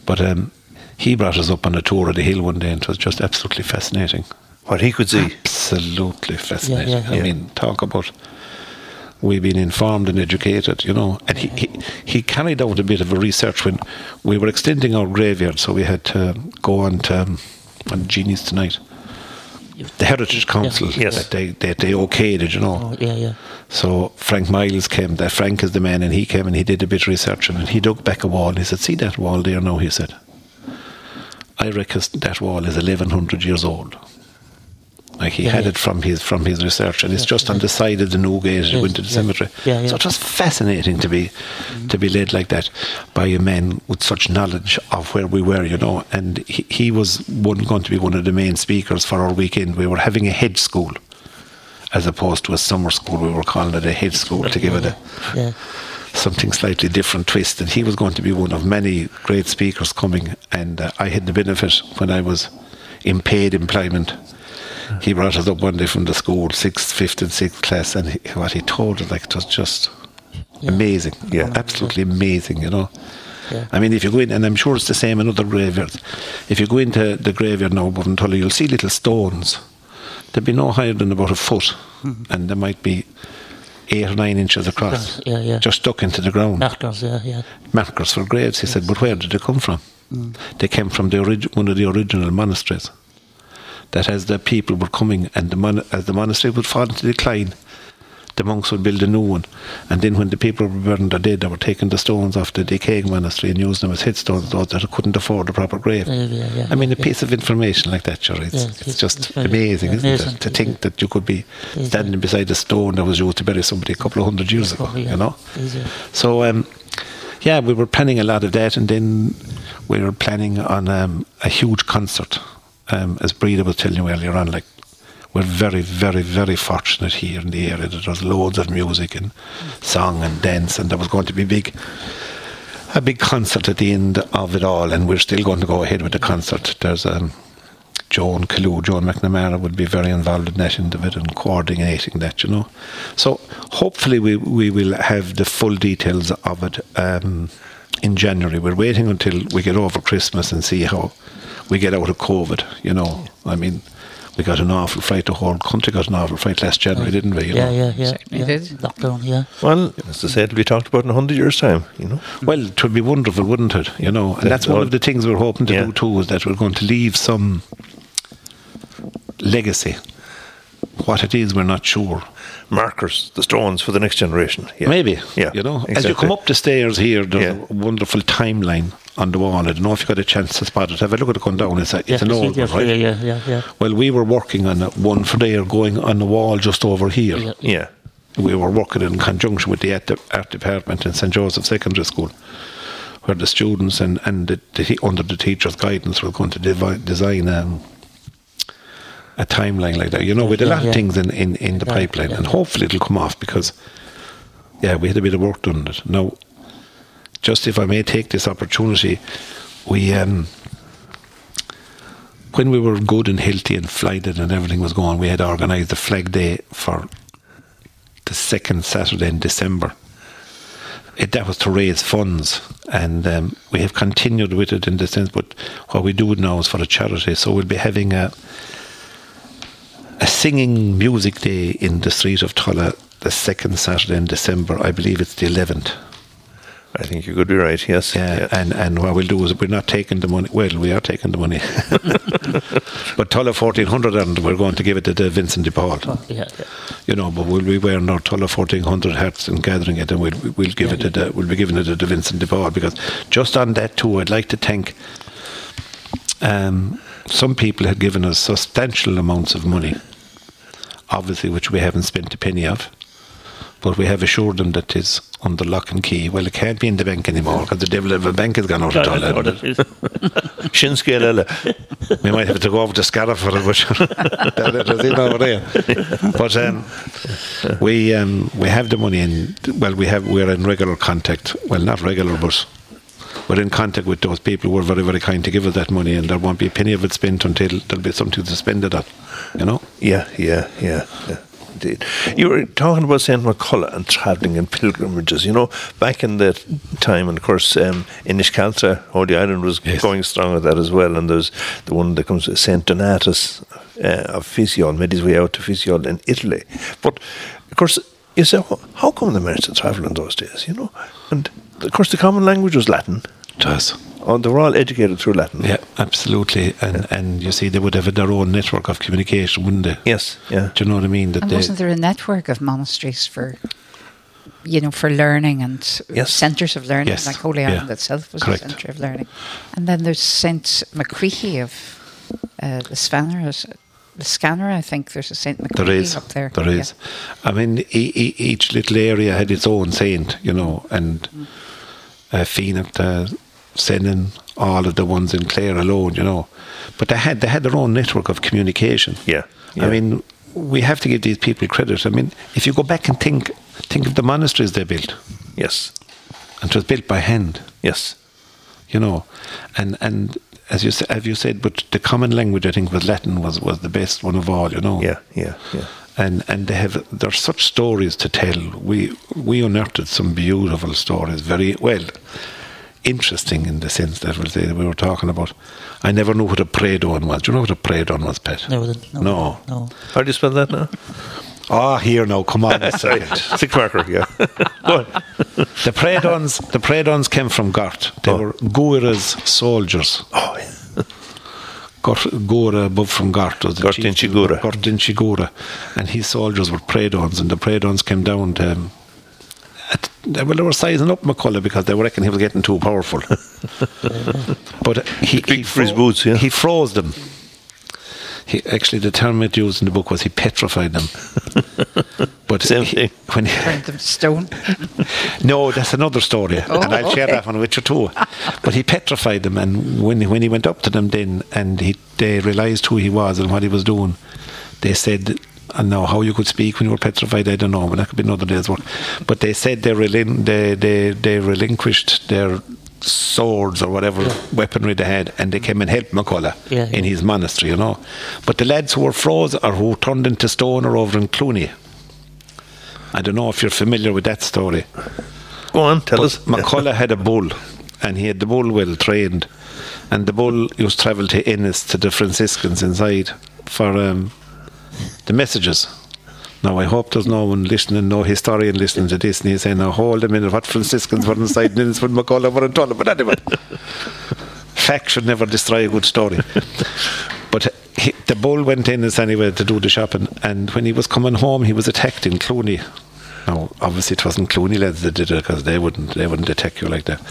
But um, he brought us up on a tour of the hill one day, and it was just absolutely fascinating. What he could see? Absolutely fascinating. Yeah, yeah, yeah. I mean, talk about we've been informed and educated, you know. And he, he, he carried out a bit of a research when we were extending our graveyard, so we had to go on to um, on Genies Tonight. The Heritage Council, yes. that they that they okayed, you know. Oh, yeah, yeah. So Frank Miles came, that Frank is the man, and he came and he did a bit of research, and he dug back a wall and he said, see that wall there now, he said. I reckon that wall is eleven hundred years old. Like he yeah, had yeah. it from his from his research, and it's just yeah, on the side of the Newgate, yes, it went to the yeah. cemetery. Yeah, yeah. So it was fascinating to be mm-hmm. to be led like that by a man with such knowledge of where we were, you know. And he, he was one, going to be one of the main speakers for our weekend. We were having a head school, as opposed to a summer school. We were calling it a head school to give yeah, it a yeah. something slightly different twist. And he was going to be one of many great speakers coming. And uh, I had the benefit when I was in paid employment. He brought us up one day from the school, sixth, fifth and sixth class, and he, what he told us, like, it was just yeah. amazing. Yeah, absolutely amazing, you know. Yeah. I mean, if you go in, and I'm sure it's the same in other graveyards, if you go into the graveyard now above in Tulla, you'll see little stones. They'll be no higher than about a foot, mm-hmm. and they might be eight or nine inches across, yeah, yeah. just stuck into the ground. Markers, yeah, yeah. Markers for graves, he yes. said, but where did they come from? Mm. They came from the orig- one of the original monasteries. That as the people were coming and the mon- as the monastery would fall into decline, the monks would build a new one. And then when the people were burned or dead, they were taking the stones off the decaying monastery and using them as headstones, those that couldn't afford a proper grave. Yeah, yeah, yeah, I mean, yeah, a yeah. piece of information like that, sure, it's, yeah, it's, it's just it's amazing, amazing, isn't it? To think that you could be standing beside a stone that was used to bury somebody a couple of hundred years ago, you know? So, um, yeah, we were planning a lot of that, and then we were planning on um, a huge concert. Um, as Breda was telling you earlier on, like, we're very, very, very fortunate here in the area that there's loads of music and song and dance, and there was going to be big, a big concert at the end of it all, and we're still going to go ahead with the concert. There's um, Joan Callow, Joan McNamara would be very involved in that end of it and coordinating that, you know. So hopefully we, we will have the full details of it um, in January. We're waiting until we get over Christmas and see how we get out of COVID, you know. I mean, we got an awful fright. The whole country got an awful fright last January, didn't we? You yeah, know? yeah, yeah, yeah. Did. Lockdown, yeah. Well, as I said, it'll be talked about in a hundred years' time, you know. Well, it would be wonderful, wouldn't it? You know, and that's, that's one of the things we're hoping to yeah. do too, is that we're going to leave some legacy. What it is, we're not sure. Markers, the stones for the next generation. Yeah. Maybe, yeah, you know. Exactly. As you come up the stairs here, there's yeah. a wonderful timeline on the wall. I don't know if you got a chance to spot it. Have a look at it going down. It's, a, it's yeah, an old one, right? Yeah, yeah, yeah, yeah. Well, we were working on one for there, going on the wall just over here. Yeah. yeah. We were working in conjunction with the art, art department in Saint Joseph's Secondary School, where the students and, and the, the, under the teacher's guidance were going to devi- design um, a timeline like that, you know, with a yeah, lot yeah. of things in, in, in the yeah, pipeline, yeah, and hopefully it'll come off, because yeah, we had a bit of work done on it. Now, just if I may take this opportunity, we um, when we were good and healthy and flighted and everything was going, we had organised a flag day for the second Saturday in December. It, that was to raise funds, and um, we have continued with it in the sense, but what we do now is for a charity, so we'll be having a a singing music day in the street of Tulla the second Saturday in December. I believe it's the eleventh. I think you could be right, yes. Yeah, yeah. And, and what we'll do is we're not taking the money. Well, we are taking the money. But Tulla fourteen hundred, and we're going to give it to the Vincent de Paul. Oh, yeah, yeah. You know, but we'll be wearing our Tulla fourteen hundred hats and gathering it, and we'll we'll give yeah, it to the, we'll be giving it to the Vincent de Paul, because just on that too, I'd like to thank um, some people had given us substantial amounts of money, obviously, which we haven't spent a penny of. But we have assured them that it's under lock and key. Well, it can't be in the bank anymore, because the devil of a bank has gone out of Tulla. We might have to go over to Scariff for it, but but um, we um, we have the money in. Well, we have we're in regular contact. Well, not regular, but we're in contact with those people who are very, very kind to give us that money, and there won't be a penny of it spent until there'll be something to spend it on. You know? Yeah, yeah, yeah. yeah. Indeed. You were talking about Saint McCullough and travelling and pilgrimages. You know, back in that time, and of course, um, Inis Cealtra, Holy Island, was yes. going strong with that as well. And there's the one that comes, Saint Donatus uh, of Fiesole, made his way out to Fiesole in Italy. But of course, you say, how come they managed to travel in those days? You know, and of course, the common language was Latin. It was. Oh, they were all educated through Latin. Yeah, absolutely. And yeah. and you see, they would have their own network of communication, wouldn't they? Yes, yeah. Do you know what I mean? That and wasn't there a network of monasteries for, you know, for learning and yes. centres of learning? Yes. Like Holy Island yeah. itself was Correct. a centre of learning. And then there's Saint MacCreiche of uh, the Scanner, the Scanner, I think. There's a Saint MacCreiche up there. There is. Yeah. I mean, e- e- each little area had its own saint, you know, and mm. uh, Phoenix, uh, sending all of the ones in Clare alone, you know, but they had they had their own network of communication. Yeah, yeah. I mean, we have to give these people credit. I mean, if you go back and think think of the monasteries they built. Yes, and it was built by hand. Yes, you know, and and as you as you said, but the common language, I think, was Latin was was the best one of all. You know. Yeah, yeah, yeah. And and they have there's such stories to tell. We we unearthed some beautiful stories. Very well. Interesting in the sense that we'll say that we were talking about. I never knew what a predone was. Do you know what a predone was, Pat? No, no, no. no. How do you spell that now? Ah, oh, here now. Come on, a second. Six marker, yeah. Go on. The predones, the predones came from Gort. They oh. were Guera's soldiers. Oh, yeah. Gora above from Gort was the Gort in Chigura. Gort in Chigura, and his soldiers were predones, and the predones came down to him. Well, they were sizing up McCullough because they reckoned he was getting too powerful. But he, he, fro- his boots, yeah. he froze them. He actually, the term it used in the book was he petrified them. But same he, thing. When he turned them to stone. No, that's another story, oh, and I'll okay. share that one with you too. But he petrified them, and when when he went up to them, then and he they realised who he was and what he was doing. They said. And now how you could speak when you were petrified, I don't know, but that could be another day's work. But they said they relin- they, they they relinquished their swords or whatever yeah. weaponry they had, and they came and helped McCullough yeah, yeah. in his monastery, you know. But the lads who were froze or who turned into stone are over in Clooney. I don't know if you're familiar with that story. Go on, tell but us. McCullough had a bull, and he had the bull well trained, and the bull used to travel to Ennis to the Franciscans inside for... Um, the messages. Now I hope there's no one listening, no historian listening to this, and he's saying, now hold a minute, what Franciscans were inside Ninnis when McCullough were in Tulla? But anyway, fact should never destroy a good story. But he, the bull went in as anyway to do the shopping, and when he was coming home he was attacked in Clooney. Now obviously it wasn't Clooney lads that did it, because they wouldn't they wouldn't attack you like that.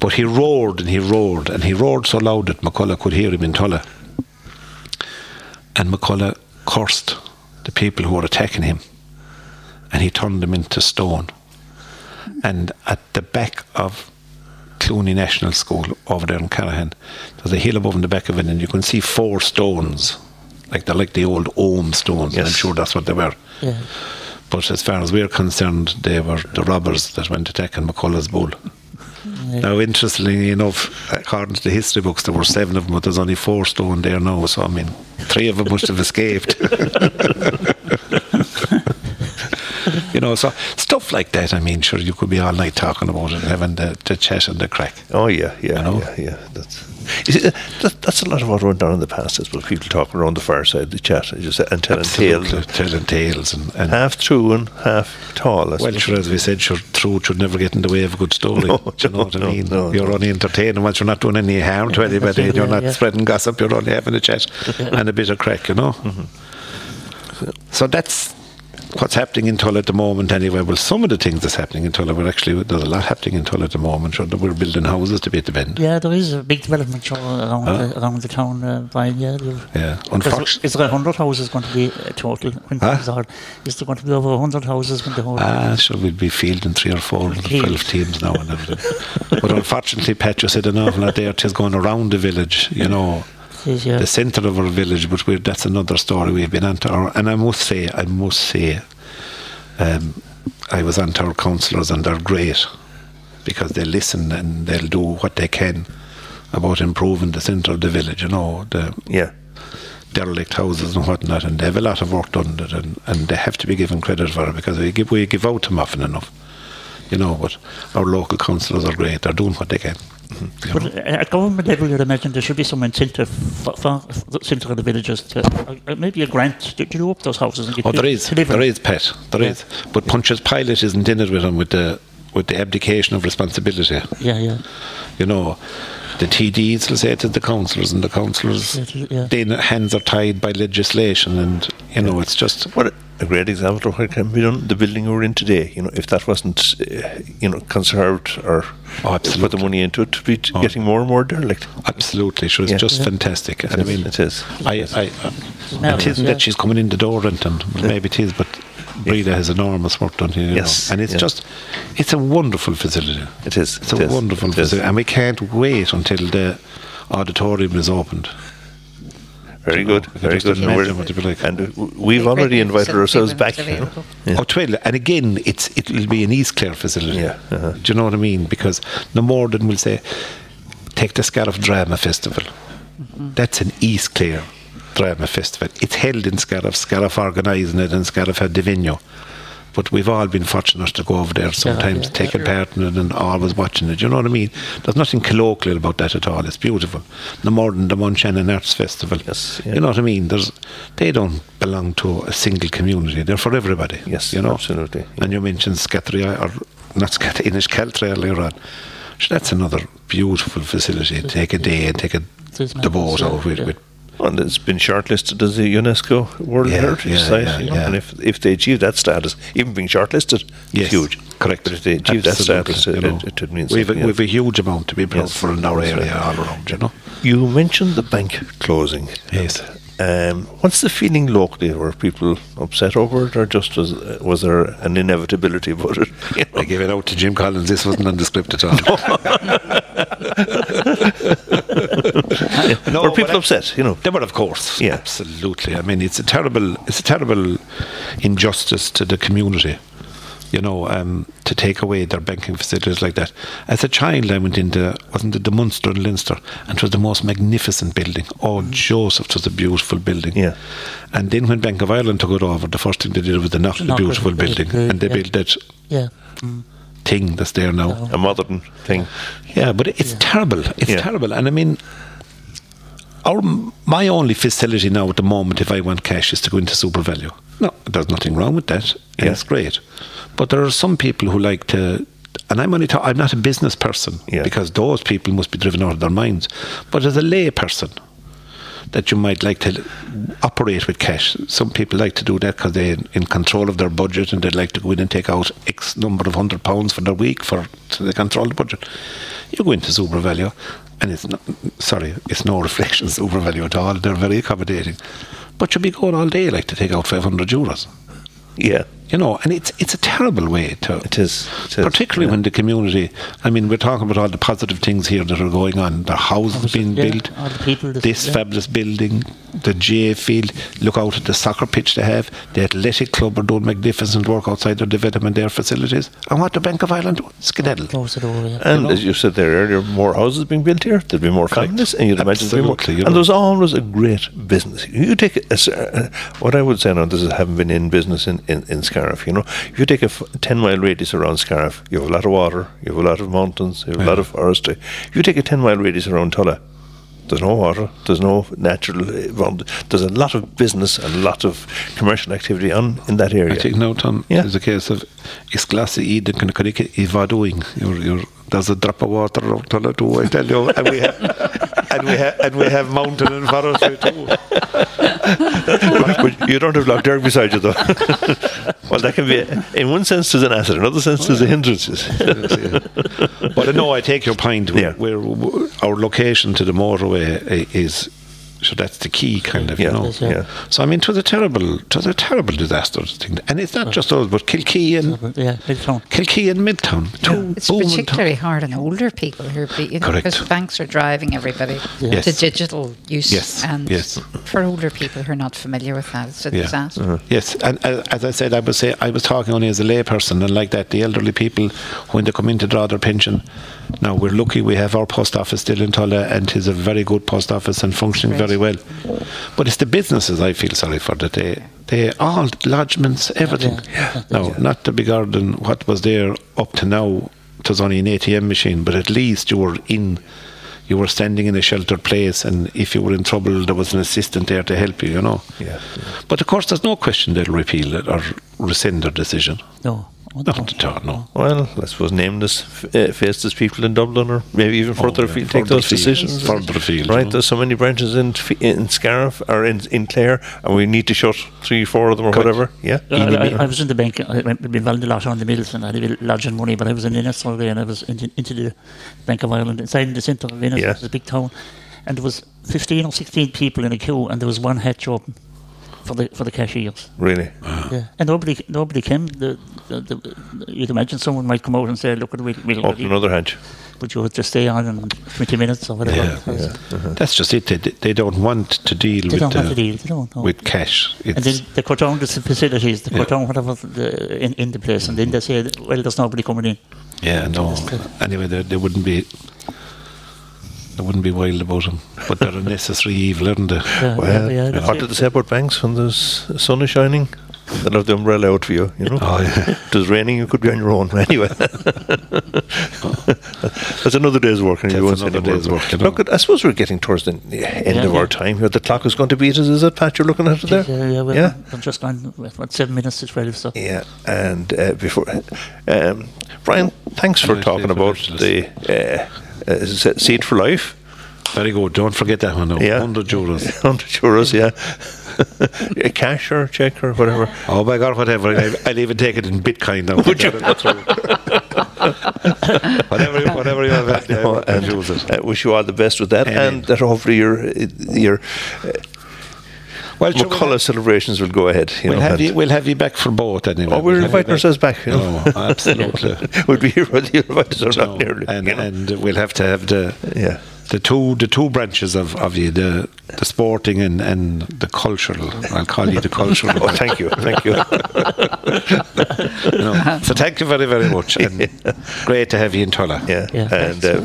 But he roared and he roared and he roared so loud that McCullough could hear him in Tulla, and McCullough cursed the people who were attacking him, and he turned them into stone. And at the back of Clooney National School over there in Carrigan, there's a hill above in the back of it, and you can see four stones, like they're like the old Ohm stones. Yes. And I'm sure that's what they were. Yeah. But as far as we're concerned, they were the robbers that went attacking McCullough's bull. Yeah. Now, interestingly enough, according to the history books, there were seven of them, but there's only four stone there now. So, I mean, three of them must have escaped. You know, so stuff like that. I mean, sure, you could be all night talking about it and having the, the chat and the crack. Oh, yeah, yeah, you know? yeah, yeah. That's, you see, that, that's a lot of what went down in the past as well. People talking around the fireside, the chat, and, just, and telling Absolutely. tales. Telling tales. And, and half true and half tall. Well, sure, as we said, sure, truth should never get in the way of a good story. No, you know no, what I mean? No, no, you're no. only entertaining once you're not doing any harm to anybody. You're yeah, not yeah. spreading gossip. You're only having a chat and a bit of crack, you know? Mm-hmm. So that's what's happening in Tulla at the moment anyway. Well, some of the things that's happening in Tulla, we're actually, there's a lot happening in Tulla at the moment. Sure, we're building houses to be at the bend. Yeah, there is a big development sure, around, huh? the, around the town, uh, Brian. Yeah, yeah. Unfortunately, is there one hundred houses going to be uh, total? When huh? Is there going to be over one hundred houses when the whole Ah, sure, we'll be fielding three or four and twelve teams now and everything. But unfortunately, Pat, you said an awful lot there, just going around the village, you know. Is, yeah. The centre of our village, but we're, that's another story. We've been on to our, and I must say, I must say, um, I was on to our councillors, and they're great because they listen and they'll do what they can about improving the centre of the village, you know, the yeah. derelict houses and whatnot, and they have a lot of work done, and, and they have to be given credit for it because we give, we give out to them often enough, you know, but our local councillors are great, they're doing what they can. Mm-hmm. But know. At government level, you'd imagine there should be some incentive for, for the centre of the villages, to, uh, maybe a grant to, to do up those houses. And get oh, there is, delivered. there is, Pat, there yeah. is. But yeah. Punch's Pilot isn't in it with them, with the with the abdication of responsibility. Yeah, yeah. You know, the T Ds will say it to the councillors, and the councillors, yeah, yeah. their hands are tied by legislation, and you know, yeah. it's just what. A great example of what can be done, the building we're in today, you know, if that wasn't, uh, you know, conserved or oh, put the money into it, to be oh. getting more and more derelict. Absolutely, sure, it's yeah. just yeah. fantastic. It and is, I mean, it is. I, I, I, no, it isn't yeah. that she's coming in the door, and well, maybe it is, but Breda yeah. has enormous work done here. Yes. You know? And it's yeah. just, it's a wonderful facility. It is. It's it a is. wonderful it facility, is. and we can't wait until the auditorium is opened. Very good, know, very good. And, like. and uh, we've already invited ourselves back. You know? yeah. Oh, Twilla. And again, it's it'll be an East Clare facility. Yeah. Uh-huh. Do you know what I mean? Because no more than we'll say, take the Scariff Drama Festival. Mm-hmm. That's an East Clare Drama Festival. It's held in Scariff. Scariff organising it, and Scariff had the venue. But we've all been fortunate to go over there sometimes, yeah, yeah, taking yeah. part in it and always watching it. You know what I mean? There's nothing colloquial about that at all. It's beautiful. No more than the Munster Arts Festival. Yes, yeah. You know what I mean? There's, they don't belong to a single community. They're for everybody. Yes, you know? Absolutely. Yeah. And you mentioned Scattery, or not Scattery, Inis Cealtra earlier on. So that's another beautiful facility. Take a day and take a, the boat out with, yeah. with and it's been shortlisted as a UNESCO World yeah, Heritage yeah, Site. Yeah, you know? yeah. And if if they achieve that status, even being shortlisted, yes, it's huge. Correct. But if they achieve Absolutely. that status, you know, it, it, it means we've a, yeah. we've a huge amount to be proud yes. for in our area yes. all around. You know. You mentioned the bank closing. Yes. Um, what's the feeling locally? Were people upset over it, or just was, was there an inevitability about it? You know? I gave it out to Jim Collins. This wasn't on the script at all. No. no, were people upset? You know, they were, of course. Yeah. Absolutely. I mean, it's a terrible, it's a terrible injustice to the community. You know, um, to take away their banking facilities like that. As a child, I went into, wasn't it the Munster and Leinster? And it was the most magnificent building. Oh, mm. Joseph, it was a beautiful building. Yeah. And then when Bank of Ireland took it over, the first thing they did was they knocked the beautiful building. Good, and they yeah. built that yeah. mm. thing that's there now. Oh. A modern thing. Yeah, but it's yeah. terrible. It's yeah. terrible. And I mean, our, my only facility now at the moment, if I want cash, is to go into Super Value. No, there's nothing wrong with that. Yeah. It's great. But there are some people who like to, and I'm only ta- I'm not a business person yeah. because those people must be driven out of their minds. But as a lay person, that you might like to operate with cash. Some people like to do that because they're in control of their budget and they like to go in and take out X number of hundred pounds for their week for so they control the budget. You go into Super Value, and it's not, sorry, it's no reflection of Super Value at all. They're very accommodating, but you'll be going all day like to take out five hundred euros. Yeah. You know, and it's it's a terrible way to... It is. It is particularly yeah. when the community... I mean, we're talking about all the positive things here that are going on. The houses House, being yeah, built, the people this yeah. fabulous building, the J A field, look out at the soccer pitch they have, the athletic club are doing magnificent work outside their development, their facilities. And what the Bank of Ireland do? Skedaddle. Yeah. And you know? As you said there earlier, more houses being built here, there'll be more families, and you'd imagine there'll be more... You know. And there's always a great business. You take... A, uh, what I would say now, this is, I haven't been in business in, in, in Scotland, Scariff, you know. If you take a f- ten mile radius around Scariff, you have a lot of water, you have a lot of mountains, you have yeah. a lot of forestry. If you take a ten mile radius around Tulla, there's no water, there's no natural, there's a lot of business and a lot of commercial activity on in that area. I think now, Tom, yeah. there's a case of is glassy e the Kankarika evadoing. There's a drop of water around Tulla too, I tell you, and we have and we have and we have mountain and forestry too. But you don't have Loch Derg beside you though. Well, that can be a, in one sense there's an asset, in another sense there's the hindrances. But no, I take your point. Yeah. Where our location to the motorway is, so that's the key kind of, yeah, you know. Is, yeah. Yeah. So I mean, it was a terrible, it was a terrible disaster thing, and it's not just us, but Kilkee and yeah, Midtown. Kilkee and Midtown. Yeah. It's particularly hard on older people who are, you know, because banks are driving everybody yes. to digital use, yes. and yes. for older people who are not familiar with that, it's a yeah. disaster. Uh-huh. Yes, and uh, as I said, I was say I was talking only as a layperson, and like that, the elderly people when they come in to draw their pension. Now we're lucky we have our post office still in Tulla, and it's a very good post office and functioning right. very well. But it's the businesses I feel sorry for, that they they all lodgements, everything. Yeah. Yeah. Now, yeah. not to be garden what was there up to now, it was only an A T M machine, but at least you were in, you were standing in a sheltered place, and if you were in trouble, there was an assistant there to help you, you know. Yeah. Yeah. But of course, there's no question they'll repeal it or rescind their decision. No. Not at all, no. Well, I suppose nameless, uh, faceless people in Dublin, or maybe even further afield, oh, yeah. take those field. decisions. Further afield, right? No? There's so many branches in in Scariff or in in Clare, and we need to shut three, four of them or Correct. whatever. Yeah. No, I, I, I was in the bank. I went involved a lot on the Mills, and I had a large money, but I was in Ennis all day, and I was into, into the Bank of Ireland inside the centre of Ennis. Yeah. It was a big town, and there was fifteen or sixteen people in a queue, and there was one hatch open. For the for the cashiers, really, wow. yeah, and nobody nobody came. The, the, the, you'd imagine someone might come out and say, "Look, we'll, we'll open another hedge," but you would just stay on in twenty minutes or whatever. Yeah. Yeah. Uh-huh. That's just it. They, they don't want to deal. They with don't want to deal. They don't know. With cash. It's and then they cut down the facilities. They yeah. cut down whatever the, in in the place, and then they say, "Well, there's nobody coming in." Yeah, no. Anyway, there there wouldn't be. I wouldn't be wild about them, but they're a necessary evil, aren't they? Yeah, well, yeah, yeah, what did they say about banks when the sun is shining? They'll have the umbrella out for you, you know. Oh, yeah. If it was raining, you could be on your own. Anyway, that's another day's work. And that's another day's work. work you know. Look, I suppose we're getting towards the end yeah, of yeah. our time here. The clock is going to beat us, is it, Pat? You're looking at it there? Yeah, yeah. Well, yeah? I'm just gone with what, seven minutes to twelve, so. Yeah, and uh, before... Um, Brian, thanks for yeah, talking about the... Uh, Uh, Seed for Life. Very good. Don't forget that one. No. Yeah. one hundred euros. one hundred euros, yeah. Cash or cheque or whatever. Oh my God, whatever. I'll even take it in Bitcoin now. Would you? whatever, you, whatever you have. I know, and use it. I wish you all the best with that, Amen. and that hopefully your your uh, well, McCullough celebrations will go ahead. You we'll, know, have you, we'll have you back for both anyway. Oh, we're we'll inviting ourselves back. You know? No, absolutely. We'll be here whether you invite us or no, not nearly. And, you know? and we'll have to have the yeah. the two the two branches of, of you, the the sporting and, and the cultural. I'll call you the cultural. Oh, thank you, thank you. you know, so thank you very, very much. And yeah. Great to have you in Tulla. Yeah, yeah. And uh,